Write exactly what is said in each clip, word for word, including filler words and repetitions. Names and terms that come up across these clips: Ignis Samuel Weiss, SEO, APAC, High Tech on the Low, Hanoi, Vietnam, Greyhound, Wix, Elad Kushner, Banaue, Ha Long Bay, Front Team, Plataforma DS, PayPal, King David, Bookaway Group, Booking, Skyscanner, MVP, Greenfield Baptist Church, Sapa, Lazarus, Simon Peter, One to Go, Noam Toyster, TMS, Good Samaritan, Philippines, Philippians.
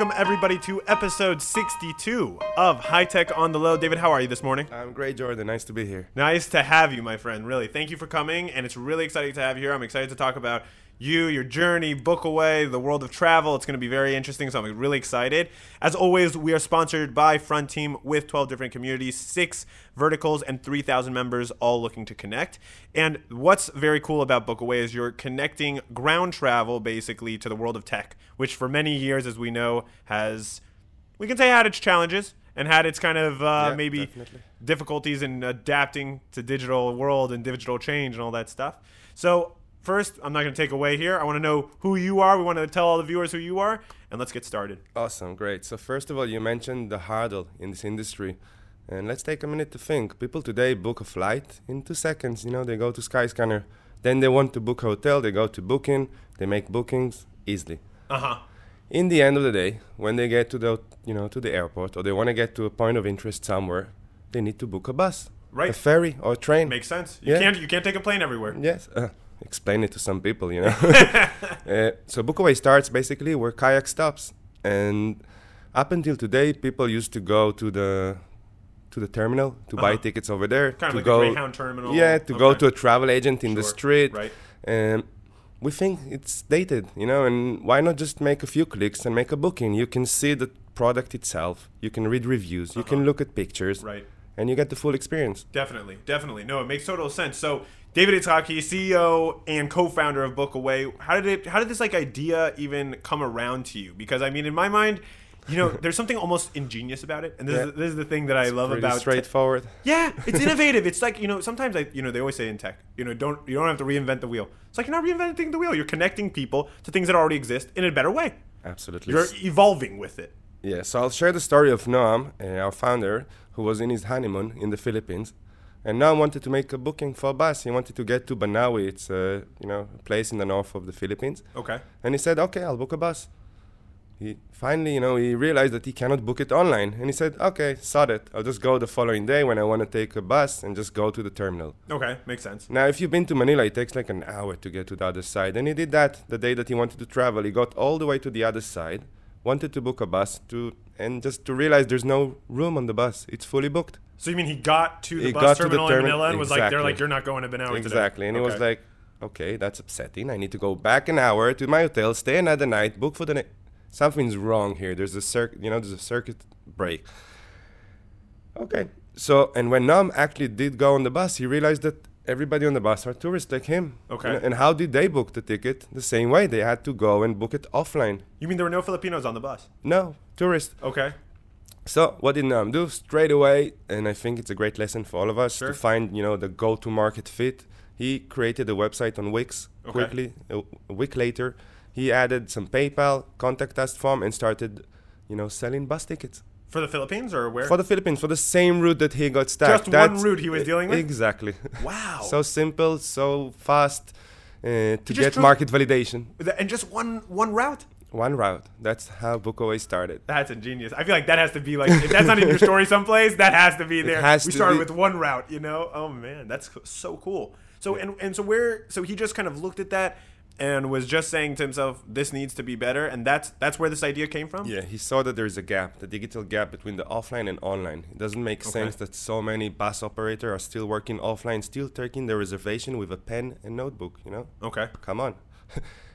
Welcome, everybody, to episode sixty-two of High Tech on the Low. David, how are you this morning? I'm great, Jordan. Nice to be here. Nice to have you, my friend. Really, thank you for coming, and it's really exciting to have you here. I'm excited to talk about you, your journey, Bookaway, the world of travel. It's going to be very interesting, so I'm really excited. As always, we are sponsored by Front Team with twelve different communities, six verticals, and three thousand members all looking to connect. And what's very cool about Bookaway is you're connecting ground travel, basically, to the world of tech, which for many years, as we know, has, we can say, had its challenges and had its kind of uh, yeah, maybe definitely. difficulties in adapting to digital world and digital change and all that stuff. So first, I'm not going to take away here. I want to know who you are. We want to tell all the viewers who you are, and let's get started. Awesome. Great. So first of all, you mentioned the hurdle in this industry, and let's take a minute to think. People today book a flight in two seconds. You know, they go to Skyscanner. Then they want to book a hotel. They go to Booking. They make bookings easily. Uh-huh. In the end of the day, when they get to the, you know, to the airport, or they want to get to a point of interest somewhere, they need to book a bus, right? A ferry or a train. Makes sense. You, yeah. can't, you can't take a plane everywhere. Yes. Uh, Explain it to some people, you know. uh, so Bookaway starts basically where Kayak stops, and up until today, people used to go to the to the terminal to uh-huh. buy tickets over there. Kind to of like go, a Greyhound terminal. Yeah, to okay. go to a travel agent in sure. the street. Right. Um, we think it's dated, you know, and why not just make a few clicks and make a booking? You can see the product itself. You can read reviews. Uh-huh. You can look at pictures. Right. And you get the full experience. Definitely, definitely. No, it makes total sense. So David Itaki, C E O and co-founder of Bookaway, how did it? How did this like idea even come around to you? Because I mean, in my mind, you know, there's something almost ingenious about it, and this, yeah. is, this is the thing that it's I love about straightforward. Te- yeah, it's innovative. It's like, you know, sometimes I, you know, they always say in tech, you know, don't you don't have to reinvent the wheel. It's like you're not reinventing the wheel. You're connecting people to things that already exist in a better way. Absolutely. You're evolving with it. Yeah. So I'll share the story of Noam, uh, our founder, who was in his honeymoon in the Philippines, and Noam wanted to make a booking for a bus. He wanted to get to Banaue. It's a you know a place in the north of the Philippines. Okay. And he said, okay, I'll book a bus. He finally, you know, he realized that he cannot book it online, and he said, okay, sod it. I'll just go the following day when I want to take a bus and just go to the terminal. Okay, makes sense. Now, if you've been to Manila, it takes like an hour to get to the other side, and he did that the day that he wanted to travel. He got all the way to the other side, wanted to book a bus to, and just to realize there's no room on the bus. It's fully booked. So you mean he got to the he bus terminal the termi- in Manila and exactly. was like, they're like, you're not going to Banaue Exactly. Today. And okay. he was like, okay, that's upsetting. I need to go back an hour to my hotel, stay another night, book for the night. Something's wrong here. There's a circ- you know, there's a circuit break. Okay. So, and when Noam actually did go on the bus, he realized that everybody on the bus are tourists like him. Okay. And how did they book the ticket? The same way. They had to go and book it offline. You mean there were no Filipinos on the bus? No. Tourists. Okay. So what did Noam do? Straight away, and I think it's a great lesson for all of us, sure. to find, you know, the go-to-market fit. He created a website on Wix okay. quickly. A, a week later, he added some PayPal, contact us form, and started, you know, selling bus tickets. For the Philippines or where? For the Philippines, for the same route that he got stuck. Just That's one route he was dealing with? Exactly. Wow. So simple, so fast uh, to get tr- market validation. And just one one route? One route. That's how Bookaway started. That's ingenious. I feel like that has to be like, if that's not in your story someplace, that has to be there. We started be. with one route, you know? Oh, man, that's so cool. So yeah. and and so where, so he just kind of looked at that and was just saying to himself, this needs to be better, and that's that's where this idea came from? Yeah, he saw that there is a gap, the digital gap between the offline and online. It doesn't make okay. sense that so many bus operators are still working offline, still taking their reservation with a pen and notebook, you know? Okay. Come on.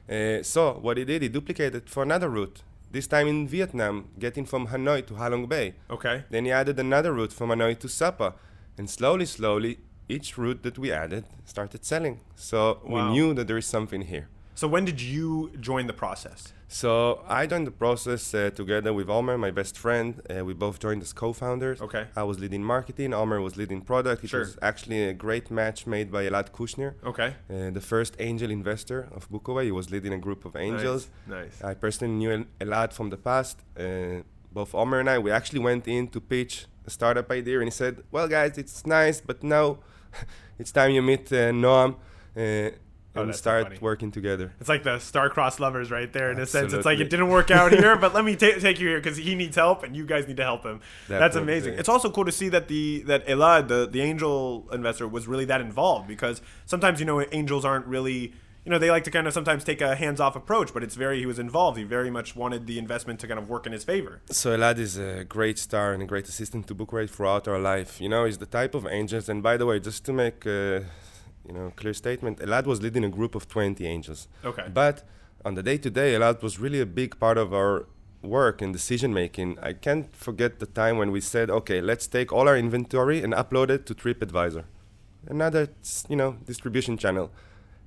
Uh, so what he did, he duplicated for another route, this time in Vietnam, getting from Hanoi to Ha Long Bay. Okay. Then he added another route from Hanoi to Sapa. And slowly, slowly, each route that we added started selling. So wow. we knew that there is something here. So when did you join the process? So I joined the process uh, together with Omer, my best friend. Uh, we both joined as co-founders. Okay. I was leading marketing. Omer was leading product. It sure. was actually a great match made by Elad Kushner. Okay. Uh, the first angel investor of Bookaway. He was leading a group of angels. Nice. nice. I personally knew Elad from the past. Uh, both Omer and I, we actually went in to pitch a startup idea. And he said, well, guys, it's nice, but now it's time you meet uh, Noam. Uh, Oh, and start so working together. It's like the star-crossed lovers right there in Absolutely. a sense. It's like it didn't work out here, but let me ta- take you here because he needs help and you guys need to help him. That That's amazing. Thing. It's also cool to see that the that Elad, the, the angel investor, was really that involved because sometimes, you know, angels aren't really you know, they like to kind of sometimes take a hands-off approach, but it's very, he was involved. He very much wanted the investment to kind of work in his favor. So Elad is a great star and a great assistant to Bookaway throughout our life. You know, he's the type of angels. And by the way, just to make a you know, clear statement, Elad was leading a group of twenty angels. Okay. But on the day-to-day, Elad was really a big part of our work and decision-making. I can't forget the time when we said, okay, let's take all our inventory and upload it to TripAdvisor, another, you know, distribution channel.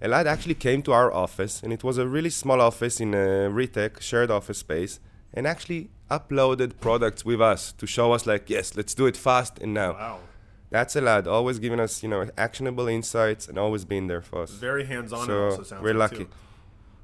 Elad actually came to our office, and it was a really small office in a RETEC, shared office space, and actually uploaded products with us to show us, like, yes, let's do it fast and now. Wow. That's Elad, always giving us, you know, actionable insights and always being there for us. Very hands-on. So also sounds we're like lucky. Too.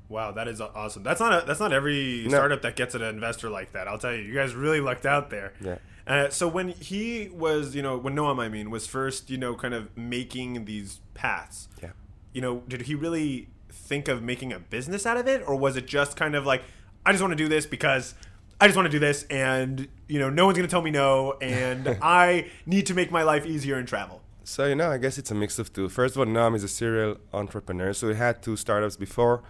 Wow, that is awesome. That's not a, that's not every no. startup that gets an investor like that. I'll tell you, you guys really lucked out there. Yeah. Uh, so when he was, you know, when Noam, I mean, was first, you know, kind of making these paths. Yeah. You know, did he really think of making a business out of it? Or was it just kind of like, I just want to do this because I just want to do this. And, you know, no one's going to tell me no. And I need to make my life easier and travel. So, you know, I guess it's a mix of two. First of all, Noam is a serial entrepreneur. So he had two startups before.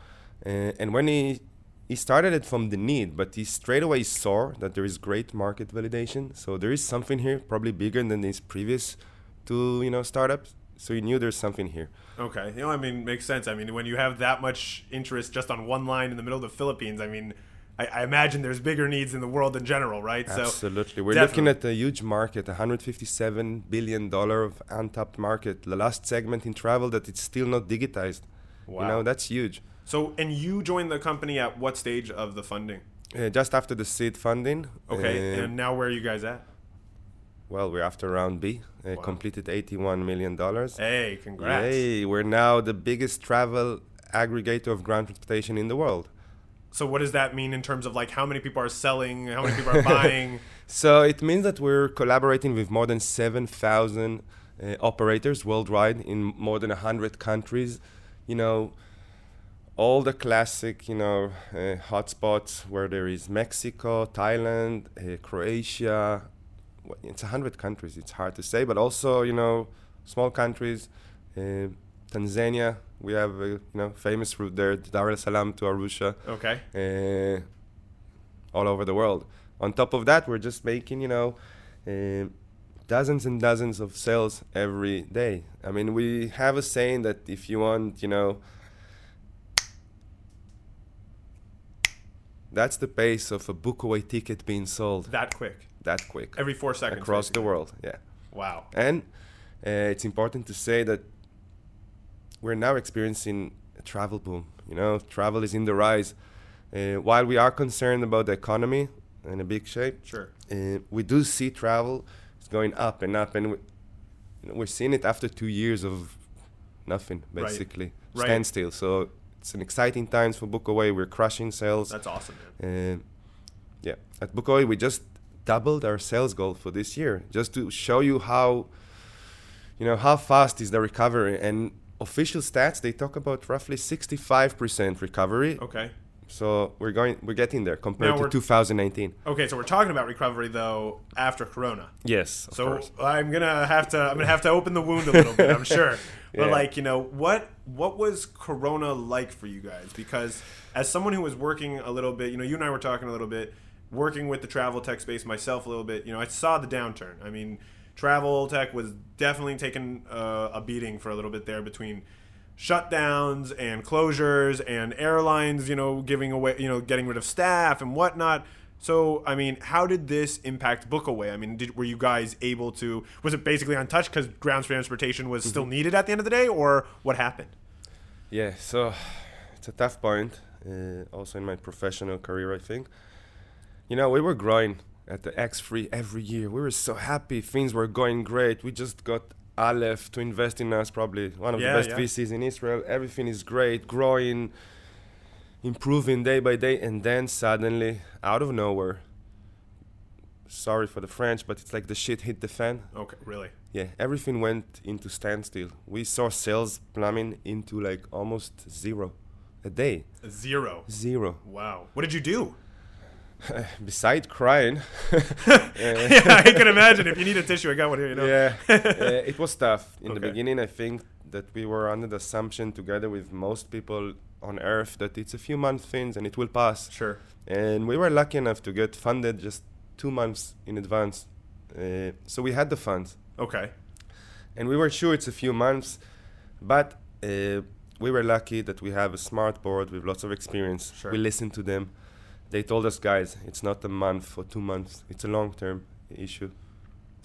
Uh, and when he, he started it from the need, but he straight away saw that there is great market validation. So there is something here, probably bigger than his previous two, you know, startups. So you knew there's something here. Okay. You know, I mean, makes sense. I mean, when you have that much interest just on one line in the middle of the Philippines, I mean, I, I imagine there's bigger needs in the world in general, right? Absolutely. So We're definitely. looking at a huge market, one hundred fifty-seven billion dollars of untapped market, the last segment in travel that it's still not digitized. Wow. You know, that's huge. So, and you joined the company at what stage of the funding? Uh, just after the seed funding. Okay. Uh, and now where are you guys at? Well, we're after round B, uh, wow. completed eighty-one million dollars. Hey, congrats. Hey, we're now the biggest travel aggregator of ground transportation in the world. So what does that mean in terms of like how many people are selling, how many people are buying? So it means that we're collaborating with more than seven thousand uh, operators worldwide in more than one hundred countries. You know, all the classic, you know, uh, hotspots where there is Mexico, Thailand, uh, Croatia. It's one hundred countries, it's hard to say, but also, you know, small countries, uh, Tanzania, we have a, you know, famous route there, Dar es Salaam to Arusha. Okay. Uh, all over the world. On top of that, we're just making, you know, uh, dozens and dozens of sales every day. I mean, we have a saying that if you want, you know, that's the pace of a Bookaway ticket being sold. That quick. That quick. Every four seconds. Across basically. The world, yeah. Wow. And uh, it's important to say that we're now experiencing a travel boom. You know, travel is in the rise. Uh, while we are concerned about the economy in a big shape, sure, uh, we do see travel is going up and up. And we, you know, we're seeing it after two years of nothing, basically. Right. Standstill. Right. So it's an exciting times for Bookaway. We're crushing sales. That's awesome, man. Uh, yeah. At Bookaway, we just doubled our sales goal for this year, just to show you how, you know, how fast is the recovery. And official stats, they talk about roughly sixty-five percent recovery. Okay. So we're going, we're getting there compared to two thousand nineteen. Okay, so we're talking about recovery though after Corona. Yes. Of so course. I'm gonna have to, I'm gonna have to open the wound a little bit, I'm sure. But yeah. like, you know, what what was Corona like for you guys? Because as someone who was working a little bit, you know, you and I were talking a little bit. Working with the travel tech space myself a little bit, you know, I saw the downturn. I mean, travel tech was definitely taking uh, a beating for a little bit there between shutdowns and closures and airlines, you know, giving away, you know, getting rid of staff and whatnot. So, I mean, how did this impact Bookaway? I mean, did, were you guys able to, was it basically untouched because ground transportation was mm-hmm. still needed at the end of the day, or what happened? Yeah, so it's a tough point, uh, also in my professional career, I think. You know, we were growing at the X three every year. We were so happy. Things were going great. We just got Aleph to invest in us, probably one of yeah, the best yeah. V Cs in Israel. Everything is great, growing, improving day by day. And then suddenly, out of nowhere, sorry for the French, but it's like the shit hit the fan. Okay, really? Yeah, everything went into standstill. We saw sales plumbing into like almost zero a day. Zero? Zero. Wow. What did you do? Beside crying, uh, yeah, I can imagine. If you need a tissue, I got one here. You know. Yeah, uh, it was tough in okay. the beginning. I think that we were under the assumption together with most people on Earth that it's a few month things and it will pass. Sure. And we were lucky enough to get funded just two months in advance. Uh, so we had the funds. Okay. And we were sure it's a few months, but uh, we were lucky that we have a smart board with lots of experience. Sure. We listened to them. They told us, guys, it's not a month or two months. It's a long-term issue.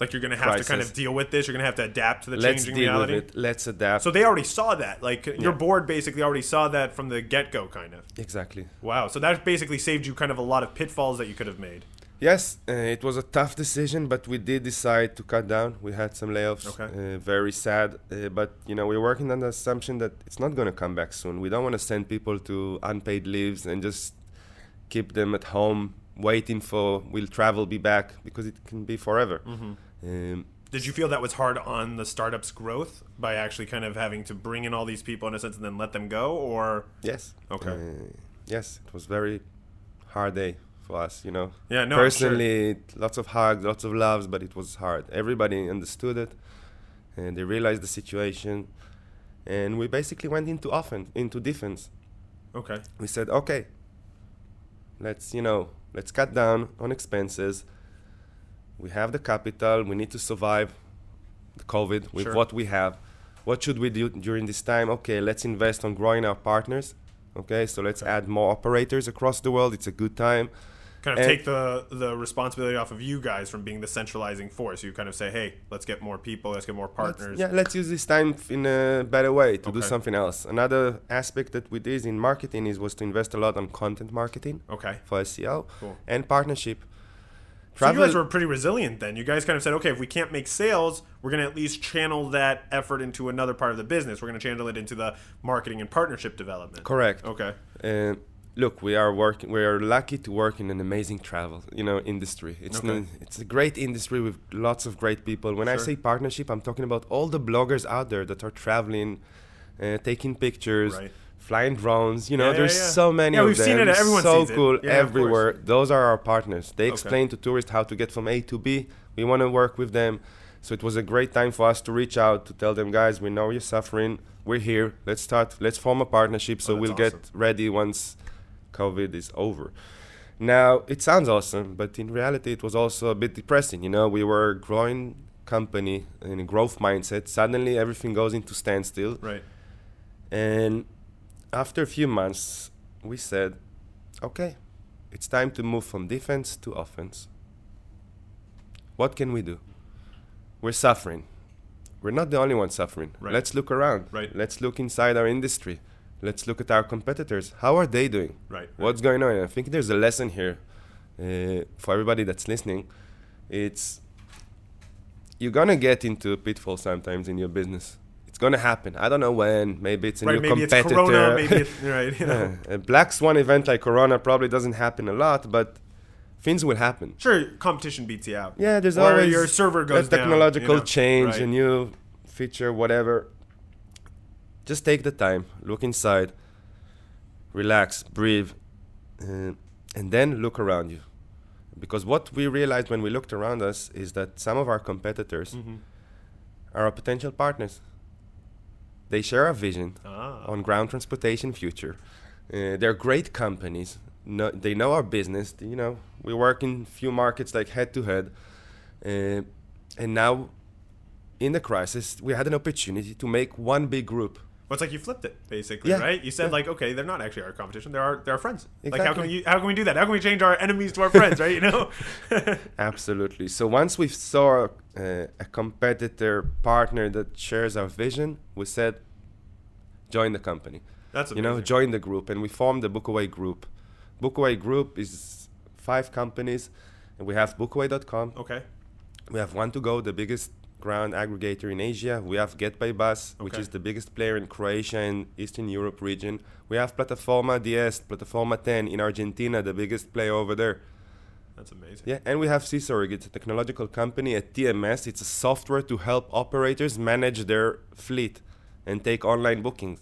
Like, you're going to have crisis. To kind of deal with this. You're going to have to adapt to the Let's changing deal reality. With it. Let's adapt. So they already saw that. Like, yeah. Your board basically already saw that from the get-go, kind of. Exactly. Wow. So that basically saved you kind of a lot of pitfalls that you could have made. Yes. Uh, it was a tough decision, but we did decide to cut down. We had some layoffs. Okay. Uh, very sad. Uh, but, you know, we're working on the assumption that it's not going to come back soon. We don't want to send people to unpaid leaves and just keep them at home waiting for we'll travel, be back, because it can be forever. Mm-hmm. Um, Did you feel that was hard on the startup's growth by actually kind of having to bring in all these people in a sense and then let them go, or? Yes. Okay. Uh, yes, it was very hard day for us, you know. Yeah, no, personally, sure. Lots of hugs, lots of loves, but it was hard. Everybody understood it, and they realized the situation, and we basically went into offense, into defense. Okay. We said, okay, let's, you know, let's cut down on expenses. We have the capital. We need to survive the COVID with sure. what we have. What should we do during this time? Okay, let's invest on growing our partners. Okay, so let's okay. add more operators across the world. It's a good time. Kind of and take the, the responsibility off of you guys from being the centralizing force. You kind of say, hey, let's get more people. Let's get more partners. Let's, yeah, let's use this time in a better way to okay. do something else. Another aspect that we did in marketing is was to invest a lot on content marketing okay. for S E O cool. and partnership. Travel. So you guys were pretty resilient then. You guys kind of said, okay, if we can't make sales, we're going to at least channel that effort into another part of the business. We're going to channel it into the marketing and partnership development. Correct. Okay. Uh, look, we are working. We are lucky to work in an amazing travel, you know, industry. It's okay. n- it's a great industry with lots of great people. When sure. I say partnership, I'm talking about all the bloggers out there that are traveling, uh, taking pictures. Right. Flying drones, you know, yeah, there's yeah, yeah. so many yeah, of we've them. Seen it. Everyone so sees it. Cool yeah, everywhere. Those are our partners. They explain okay. to tourists how to get from A to B. We want to work with them. So it was a great time for us to reach out to tell them, guys, we know you're suffering. We're here. Let's start. Let's form a partnership so oh, we'll awesome. Get ready once COVID is over. Now, it sounds awesome, but in reality, it was also a bit depressing. You know, we were a growing company in a growth mindset. Suddenly, everything goes into standstill. Right. And after a few months, we said, okay, it's time to move from defense to offense. What can we do? We're suffering. We're not the only ones suffering. Right. Let's look around. Right. Let's look inside our industry. Let's look at our competitors. How are they doing? Right. What's going on? I think there's a lesson here uh, for everybody that's listening. It's you're going to get into a pitfall sometimes in your business. Gonna happen. I don't know when. Maybe it's a right, new maybe competitor. It's Corona, maybe it's right. You know. Yeah. A black swan event like Corona probably doesn't happen a lot, but things will happen. Sure, competition beats you out. Yeah, there's or always your server goes a technological down, you know? Change, right. a new feature, whatever. Just take the time, look inside, relax, breathe, uh, and then look around you. Because what we realized when we looked around us is that some of our competitors mm-hmm. are our potential partners. They share a vision ah. on ground transportation future. Uh, they're great companies. No, they know our business. You know, we work in few markets like head to head. Uh, and now, in the crisis, we had an opportunity to make one big group. Well, it's like you flipped it, basically, yeah. right? You said, yeah. like, okay, they're not actually our competition. They're our, they're our friends. Exactly. Like, how can we how can we do that? How can we change our enemies to our friends, right? You know? Absolutely. So once we saw uh, a competitor partner that shares our vision, we said, join the company. That's amazing. You know, join the group. And we formed the Bookaway Group. Bookaway Group is five companies. And we have bookaway dot com. Okay. We have One to Go, the biggest ground aggregator in Asia. We have Get By Bus, okay. which is the biggest player in Croatia and Eastern Europe region. We have Plataforma D S, Plataforma ten in Argentina, the biggest player over there. That's amazing. Yeah, and we have Cisorg. It's a technological company, a T M S. It's a software to help operators manage their fleet and take online bookings.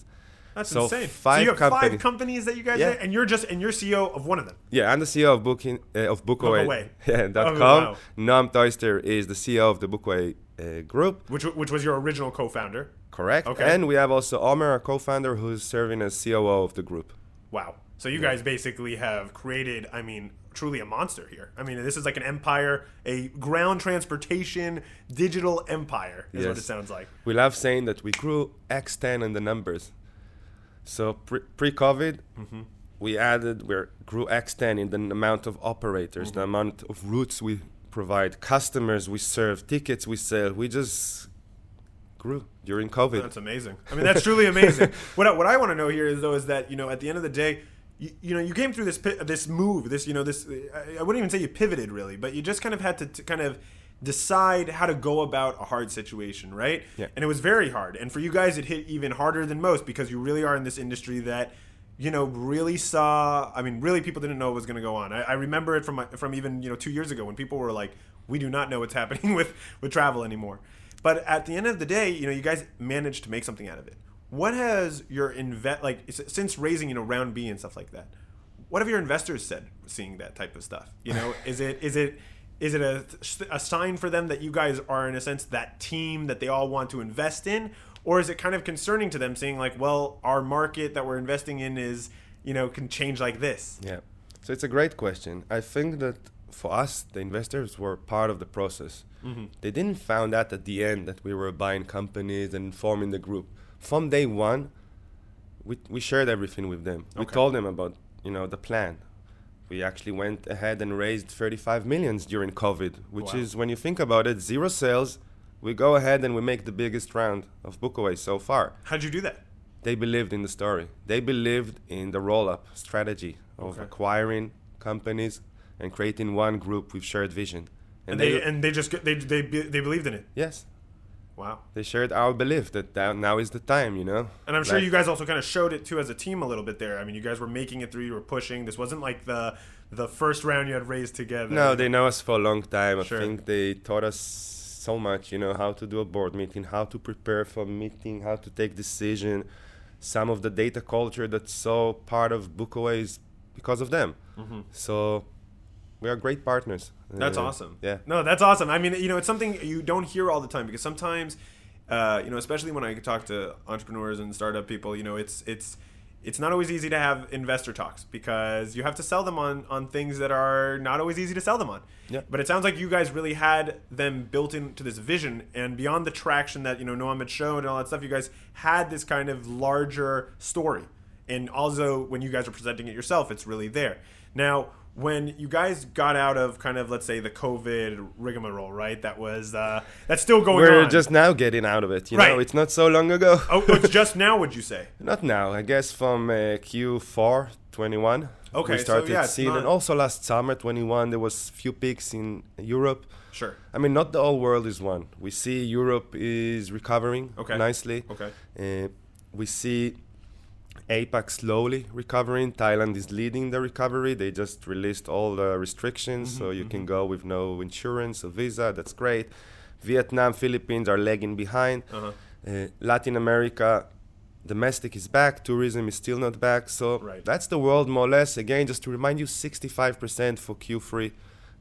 That's so insane. Five so you have companies. five companies that you guys yeah. are, and you're just and you're C E O of one of them. Yeah, I'm the C E O of Booking uh, of Bookaway. Yeah, dot oh, com. Wow. Noam Toyster is the C E O of the Bookaway uh, Group, which which was your original co-founder. Correct. Okay. And we have also Omer, our co-founder, who's serving as C O O of the group. Wow. So you yeah. guys basically have created, I mean, truly a monster here. I mean, this is like an empire, a ground transportation digital empire is yes. what it sounds like. We love saying that we grew ten times in the numbers. So pre- pre-COVID, mm-hmm. we added, we grew ten times in the amount of operators, mm-hmm. the amount of routes we provide, customers we serve, tickets we sell. We just grew during COVID. That's amazing. I mean, that's truly amazing. What I, what I want to know here is, though, is that, you know, at the end of the day, You, you know, you came through this this move, this, you know, this, I wouldn't even say you pivoted really, but you just kind of had to, to kind of decide how to go about a hard situation, right? Yeah. And it was very hard. And for you guys, it hit even harder than most because you really are in this industry that, you know, really saw, I mean, really people didn't know what was going to go on. I, I remember it from my, from even, you know, two years ago when people were like, we do not know what's happening with, with travel anymore. But at the end of the day, you know, you guys managed to make something out of it. What has your invest like since raising, you know, round B and stuff like that? What have your investors said seeing that type of stuff? You know, is it is it is it a a sign for them that you guys are in a sense that team that they all want to invest in, or is it kind of concerning to them seeing like, well, our market that we're investing in is, you know, can change like this? Yeah, so it's a great question. I think that for us, the investors were part of the process. Mm-hmm. They didn't found out at the end that we were buying companies and forming the group. From day one, we we shared everything with them. Okay. We told them about, you know, the plan. We actually went ahead and raised thirty-five million during COVID, which wow. is, when you think about it, zero sales. We go ahead and we make the biggest round of Bookaway so far. How'd you do that? They believed in the story. They believed in the roll-up strategy of okay. acquiring companies and creating one group with shared vision. And, and they, they and they just they they they believed in it. Yes. Wow. They shared our belief that now is the time, you know? And I'm sure like, you guys also kind of showed it, too, as a team a little bit there. I mean, you guys were making it through. You were pushing. This wasn't like the the first round you had raised together. No, they know us for a long time. Sure. I think they taught us so much, you know, how to do a board meeting, how to prepare for a meeting, how to take decision, some of the data culture that's so part of Bookaway is because of them. Mm-hmm. So we are great partners. That's uh, awesome. Yeah. No, that's awesome. I mean, you know, it's something you don't hear all the time because sometimes, uh, you know, especially when I talk to entrepreneurs and startup people, you know, it's it's it's not always easy to have investor talks because you have to sell them on, on things that are not always easy to sell them on. Yeah. But it sounds like you guys really had them built into this vision, and beyond the traction that, you know, Noam had shown and all that stuff, you guys had this kind of larger story. And also when you guys are presenting it yourself, it's really there. Now, when you guys got out of kind of, let's say, the COVID rigmarole, right? That was, uh, that's still going We're on. We're just now getting out of it. You right. know, it's not so long ago. Oh, it's just now, would you say? Not now. I guess from uh, Q four twenty-one. Okay. We started so, yeah, seeing, not... and also last summer, twenty-one, there was few peaks in Europe. Sure. I mean, not the whole world is one. We see Europe is recovering okay. nicely. Okay. Uh, we see APAC slowly recovering. Thailand is leading the recovery. They just released all the restrictions, mm-hmm, so you mm-hmm. can go with no insurance or visa. That's great. Vietnam, Philippines are lagging behind. Uh-huh. Uh, Latin America, domestic is back. Tourism is still not back. So right. that's the world more or less. Again, just to remind you, sixty-five percent for Q three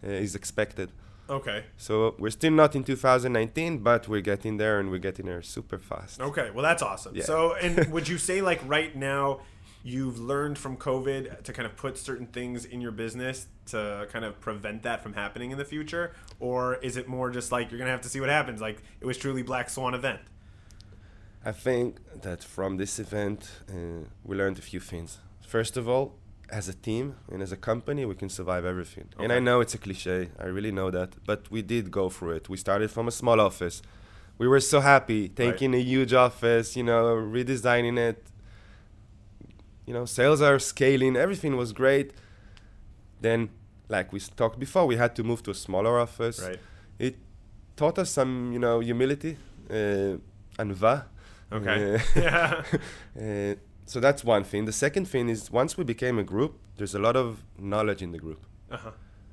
uh, is expected. Okay. So we're still not in two thousand nineteen, but we're getting there, and we're getting there super fast. Okay. Well, that's awesome. Yeah. So, and would you say like right now you've learned from COVID to kind of put certain things in your business to kind of prevent that from happening in the future? Or is it more just like you're going to have to see what happens? Like it was truly Black Swan event. I think that from this event, uh, we learned a few things. First of all, as a team and as a company, we can survive everything. Okay. And I know it's a cliche. I really know that. But we did go through it. We started from a small office. We were so happy taking right. a huge office, you know, redesigning it. You know, sales are scaling. Everything was great. Then, like we talked before, we had to move to a smaller office. Right. It taught us some, you know, humility. Uh, anva. Okay. Uh, yeah. uh, So that's one thing. The second thing is once we became a group, there's a lot of knowledge in the group. Uh-huh.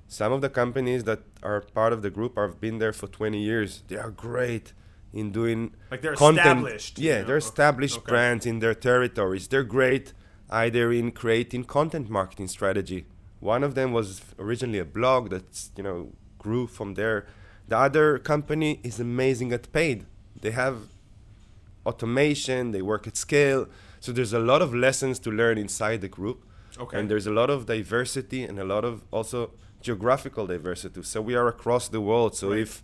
Some of the companies that are part of the group have been there for twenty years. They are great in doing like they're content. Established. Yeah, you know? They're established okay. brands in their territories. They're great either in creating content marketing strategy. One of them was originally a blog that's, you know, grew from there. The other company is amazing at paid. They have automation, they work at scale. So there's a lot of lessons to learn inside the group. Okay. And there's a lot of diversity and a lot of also geographical diversity. So we are across the world. So right. if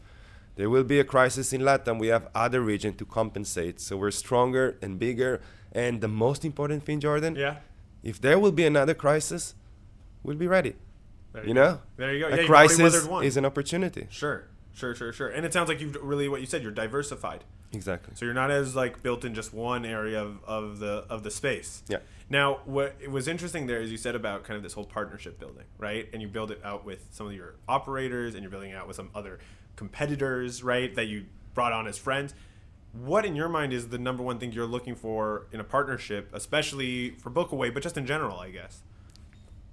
there will be a crisis in LATAM, we have other region to compensate. So we're stronger and bigger. And the most important thing, Jordan, yeah. if there will be another crisis, we'll be ready. You, you know? There you go. A yeah, crisis is an opportunity. Sure. Sure, sure, sure. And it sounds like you've really, what you said, you're diversified. Exactly. So you're not as like built in just one area of, of the of the space. Yeah. Now, what it was interesting there is you said about kind of this whole partnership building, right? And you build it out with some of your operators and you're building it out with some other competitors, right, that you brought on as friends. What in your mind is the number one thing you're looking for in a partnership, especially for Bookaway, but just in general, I guess?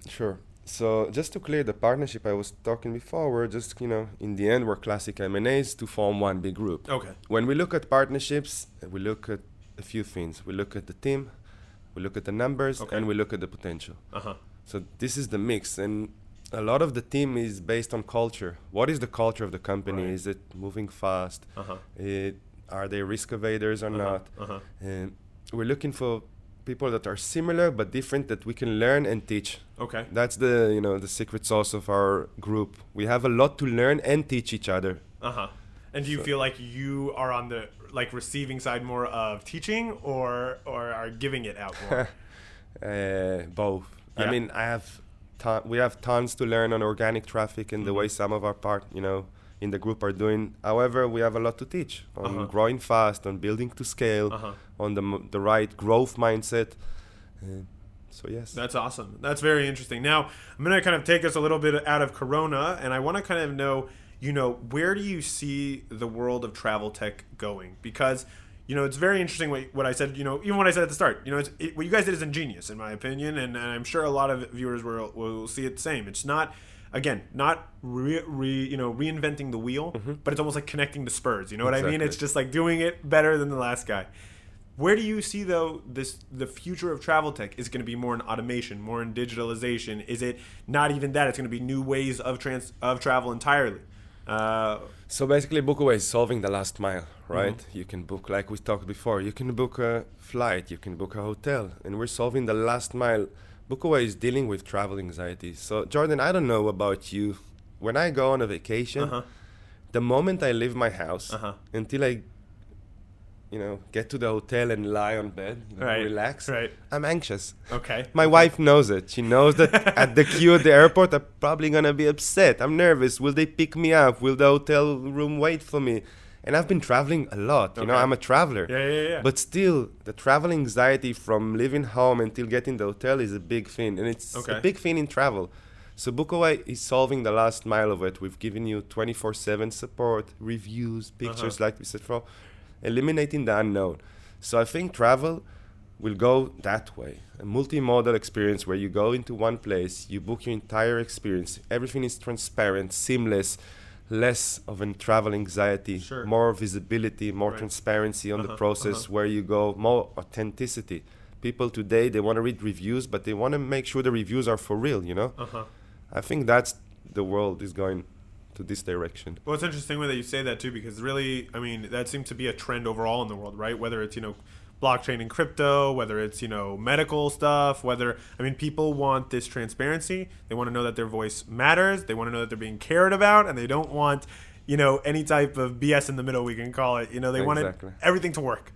Sure. So just to clear the partnership I was talking before, we're just, you know, in the end, we're classic M and A's to form one big group. Okay. When we look at partnerships, we look at a few things. We look at the team, we look at the numbers, okay. and we look at the potential. Uh-huh. So this is the mix. And a lot of the team is based on culture. What is the culture of the company? Right. Is it moving fast? Uh-huh. It, are they risk averters or uh-huh. not? Uh-huh. And we're looking for people that are similar but different that we can learn and teach. Okay. That's the, you know, the secret sauce of our group. We have a lot to learn and teach each other. Uh-huh. And do you so. feel like you are on the like receiving side more of teaching or or are giving it out more? uh, both. Yeah. I mean, I have ton- we have tons to learn on organic traffic and mm-hmm. the way some of our part, you know, in the group are doing. However, we have a lot to teach on uh-huh. growing fast, on building to scale, uh-huh. on the the right growth mindset. Uh, so yes. That's awesome. That's very interesting. Now, I'm going to kind of take us a little bit out of Corona, and I want to kind of know, you know, where do you see the world of travel tech going? Because, you know, it's very interesting what, what I said, you know, even what I said at the start, you know, it's, it, what you guys did is ingenious, in my opinion, and, and I'm sure a lot of viewers will, will see it the same. It's not... Again, not re, re you know reinventing the wheel, mm-hmm. but it's almost like connecting the spurs. You know what exactly. I mean? It's just like doing it better than the last guy. Where do you see though this the future of travel tech is going to be? More in automation, more in digitalization? Is it not even that? It's going to be new ways of trans of travel entirely. Uh, so basically, Bookaway is solving the last mile, right? Mm-hmm. You can book, like we talked before. You can book a flight, you can book a hotel, and we're solving the last mile. Bookaway is dealing with travel anxiety. So, Jordan, I don't know about you. When I go on a vacation, uh-huh. the moment I leave my house uh-huh. until I, you know, get to the hotel and lie on bed, you know, right. relax, right. I'm anxious. Okay. My wife knows it. She knows that at the queue at the airport, I'm probably going to be upset. I'm nervous. Will they pick me up? Will the hotel room wait for me? And I've been traveling a lot, you okay. know, I'm a traveler. Yeah, yeah, yeah. But still, the travel anxiety from leaving home until getting the hotel is a big thing. And it's okay. a big thing in travel. So Bookaway is solving the last mile of it. We've given you twenty-four seven support, reviews, pictures, uh-huh. like we said before, eliminating the unknown. So I think travel will go that way. A multimodal experience where you go into one place, you book your entire experience. Everything is transparent, seamless. Less of a travel anxiety, sure. more visibility, more right. transparency on uh-huh, the process uh-huh. where you go, more authenticity. People today, they want to read reviews, but they want to make sure the reviews are for real, you know? Uh-huh. I think that's the world is going to this direction. Well, it's interesting that you say that too, because really, I mean, that seems to be a trend overall in the world, right? Whether it's, you know, blockchain and crypto, whether it's, you know, medical stuff, whether, I mean, people want this transparency. They want to know that their voice matters. They want to know that they're being cared about, and they don't want, you know, any type of B S in the middle, we can call it. You know, they exactly. want everything to work.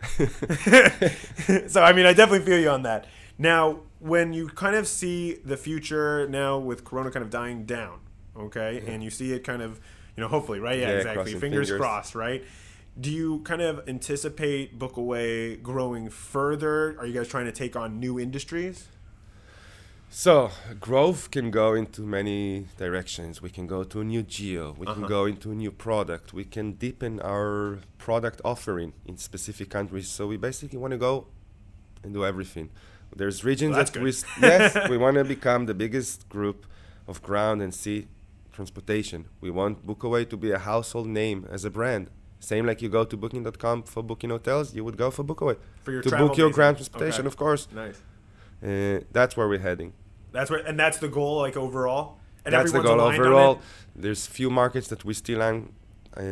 So, I mean, I definitely feel you on that. Now, when you kind of see the future now with Corona kind of dying down, okay, mm-hmm. and you see it kind of, you know, hopefully, right? Yeah, yeah exactly. Fingers, fingers crossed, right? Do you kind of anticipate Bookaway growing further? Are you guys trying to take on new industries? So growth can go into many directions. We can go to a new geo. We uh-huh. can go into a new product. We can deepen our product offering in specific countries. So we basically want to go and do everything. There's regions well, that good. we yes we want to become the biggest group of ground and sea transportation. We want Bookaway to be a household name as a brand. Same like you go to booking dot com for booking hotels, you would go for Bookaway. For your to travel book your ground transportation, okay. of course. Nice. Uh, that's where we're heading. That's where, and that's the goal, like overall. And that's the goal overall. There's few markets that we still uh,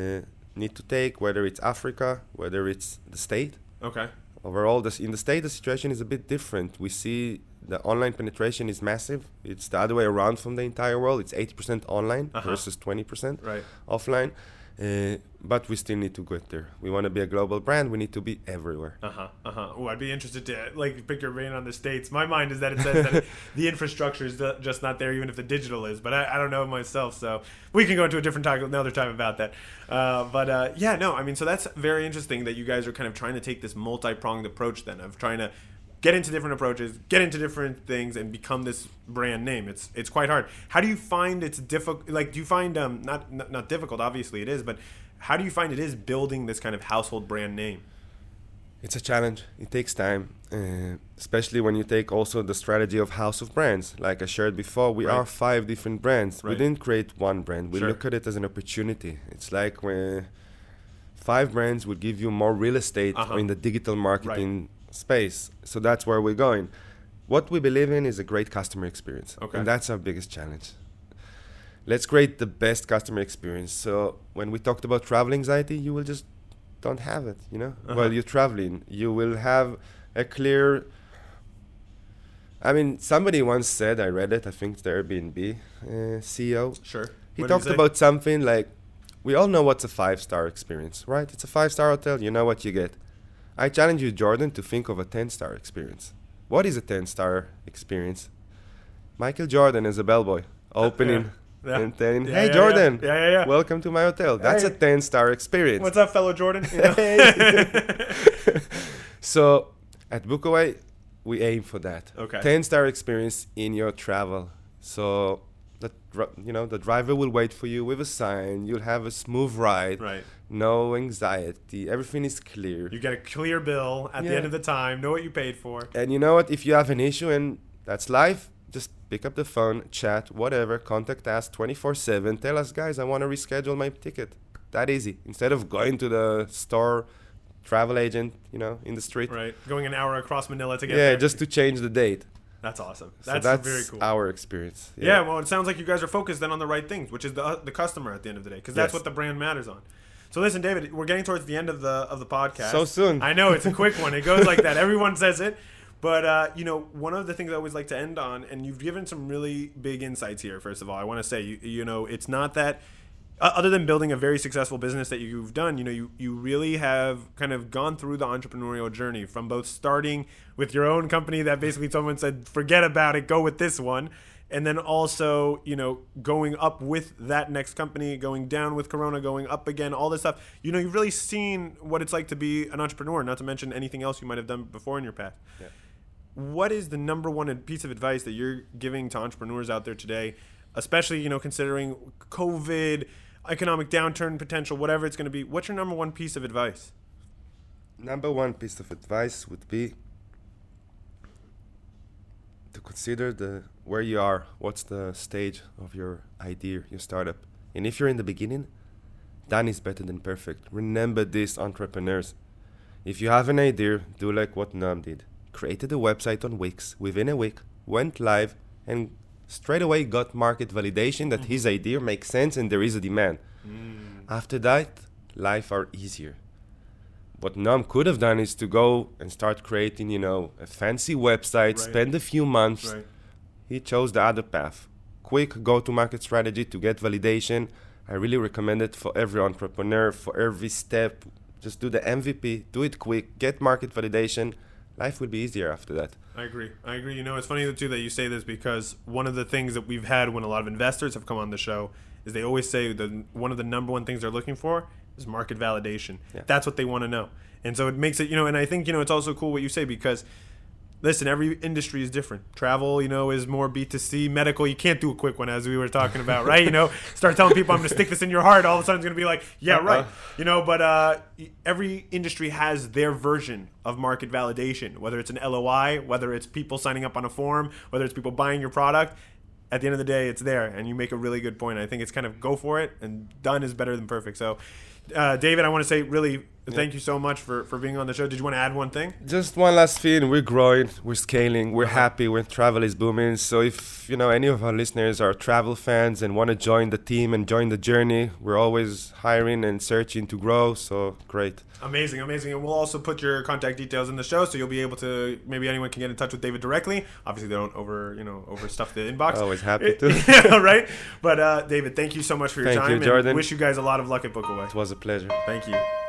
need to take, whether it's Africa, whether it's the state, Okay. Overall, this, in the state, the situation is a bit different. We see the online penetration is massive. It's the other way around from the entire world. It's eighty percent online uh-huh. versus twenty percent right. offline. Uh, but we still need to get there. We want to be a global brand. We need to be everywhere. Uh-huh, uh-huh. Oh, I'd be interested to like pick your brain on the States. My mind is that it says that the infrastructure is just not there, even if the digital is. But I, I don't know myself, so we can go into a different talk another time about that. Uh, but uh, yeah, no, I mean, so that's very interesting that you guys are kind of trying to take this multi-pronged approach then of trying to get into different approaches, get into different things, and become this brand name. It's it's quite hard. How do you find it's difficult? Like, do you find um not not difficult? Obviously, it is. But how do you find it is building this kind of household brand name? It's a challenge. It takes time, uh, especially when you take also the strategy of house of brands. Like I shared before, we right. are five different brands. Right. We didn't create one brand. We sure. look at it as an opportunity. It's like when five brands would give you more real estate uh-huh. in the digital marketing. Right. space. So that's where we're going. What we believe in is a great customer experience. Okay. And that's our biggest challenge. Let's create the best customer experience. So when we talked about travel anxiety, you will just don't have it, you know? Uh-huh. While you're traveling, you will have a clear... I mean, somebody once said, I read it, I think it's the Airbnb uh, C E O. Sure. He what talked about something like, we all know what's a five-star experience, right? It's a five-star hotel, you know what you get. I challenge you, Jordan, to think of a ten-star experience. What is a ten-star experience? Michael Jordan as a bellboy, opening yeah. Yeah. and telling, yeah, hey, yeah, Jordan, yeah. Yeah, yeah, yeah. welcome to my hotel. That's hey. a ten-star experience. What's up, fellow Jordan? You know? So at Bookaway, we aim for that. Okay. ten-star experience in your travel. So the, you know, the driver will wait for you with a sign. You'll have a smooth ride. Right. No anxiety. Everything is clear. You get a clear bill at yeah. the end of the time. Know what you paid for. And you know what? If you have an issue and that's life, just pick up the phone, chat, whatever. Contact us twenty-four seven. Tell us, guys, I want to reschedule my ticket. That easy. Instead of going to the store, travel agent, you know, in the street. Right. Going an hour across Manila to get Yeah, there. just to change the date. That's awesome. That's, so that's very cool. Our experience. Yeah. yeah, well, it sounds like you guys are focused then on the right things, which is the, uh, the customer at the end of the day, because that's yes. what the brand matters on. So listen, David, we're getting towards the end of the of the podcast. So soon. I know, it's a quick one. It goes like that. Everyone says it. But, uh, you know, one of the things I always like to end on, and you've given some really big insights here, first of all. I want to say, you, you know, it's not that, uh, other than building a very successful business that you've done, you know, you, you really have kind of gone through the entrepreneurial journey from both starting with your own company that basically someone said, forget about it, go with this one. And then also, you know, going up with that next company, going down with Corona, going up again, all this stuff. You know, you've really seen what it's like to be an entrepreneur, not to mention anything else you might have done before in your past. Yeah. What is the number one piece of advice that you're giving to entrepreneurs out there today, especially, you know, considering COVID, economic downturn potential, whatever it's going to be? What's your number one piece of advice? Number one piece of advice would be to consider the where you are, what's the stage of your idea, your startup. And if you're in the beginning, done is better than perfect. Remember this, entrepreneurs. If you have an idea, do like what Noam did. Created a website on Wix within a week, went live, and straight away got market validation that mm. his idea makes sense and there is a demand. Mm. After that, life are easier. What Noam could have done is to go and start creating, you know, a fancy website, right. spend a few months. Right. He chose the other path. Quick go-to-market strategy to get validation. I really recommend it for every entrepreneur, for every step. Just do the M V P, do it quick, get market validation. Life will be easier after that. I agree. I agree. You know, it's funny, too, that you say this because one of the things that we've had when a lot of investors have come on the show is they always say that one of the number one things they're looking for is market validation. Yeah. That's what they want to know. And so it makes it, you know, and I think, you know, it's also cool what you say because, listen, every industry is different. Travel, you know, is more B two C. Medical, you can't do a quick one, as we were talking about, right? You know, start telling people, I'm going to stick this in your heart. All of a sudden, it's going to be like, yeah, right. You know, but uh, every industry has their version of market validation, whether it's an L O I, whether it's people signing up on a form, whether it's people buying your product. At the end of the day, it's there, and you make a really good point. I think it's kind of go for it, and done is better than perfect. So Uh, David, I want to say really thank you so much for, for being on the show. Did you want to add one thing? Just one last thing. We're growing. We're scaling. We're happy when travel is booming. So if you know any of our listeners are travel fans and want to join the team and join the journey, we're always hiring and searching to grow. So great. Amazing, amazing. And we'll also put your contact details in the show, so you'll be able to, maybe anyone can get in touch with David directly. Obviously, they don't over, you know, overstuff the inbox. Always happy to. Yeah, right? But uh, David, thank you so much for your thank time. Thank you, Jordan. And wish you guys a lot of luck at Bookaway. It was a pleasure. Thank you.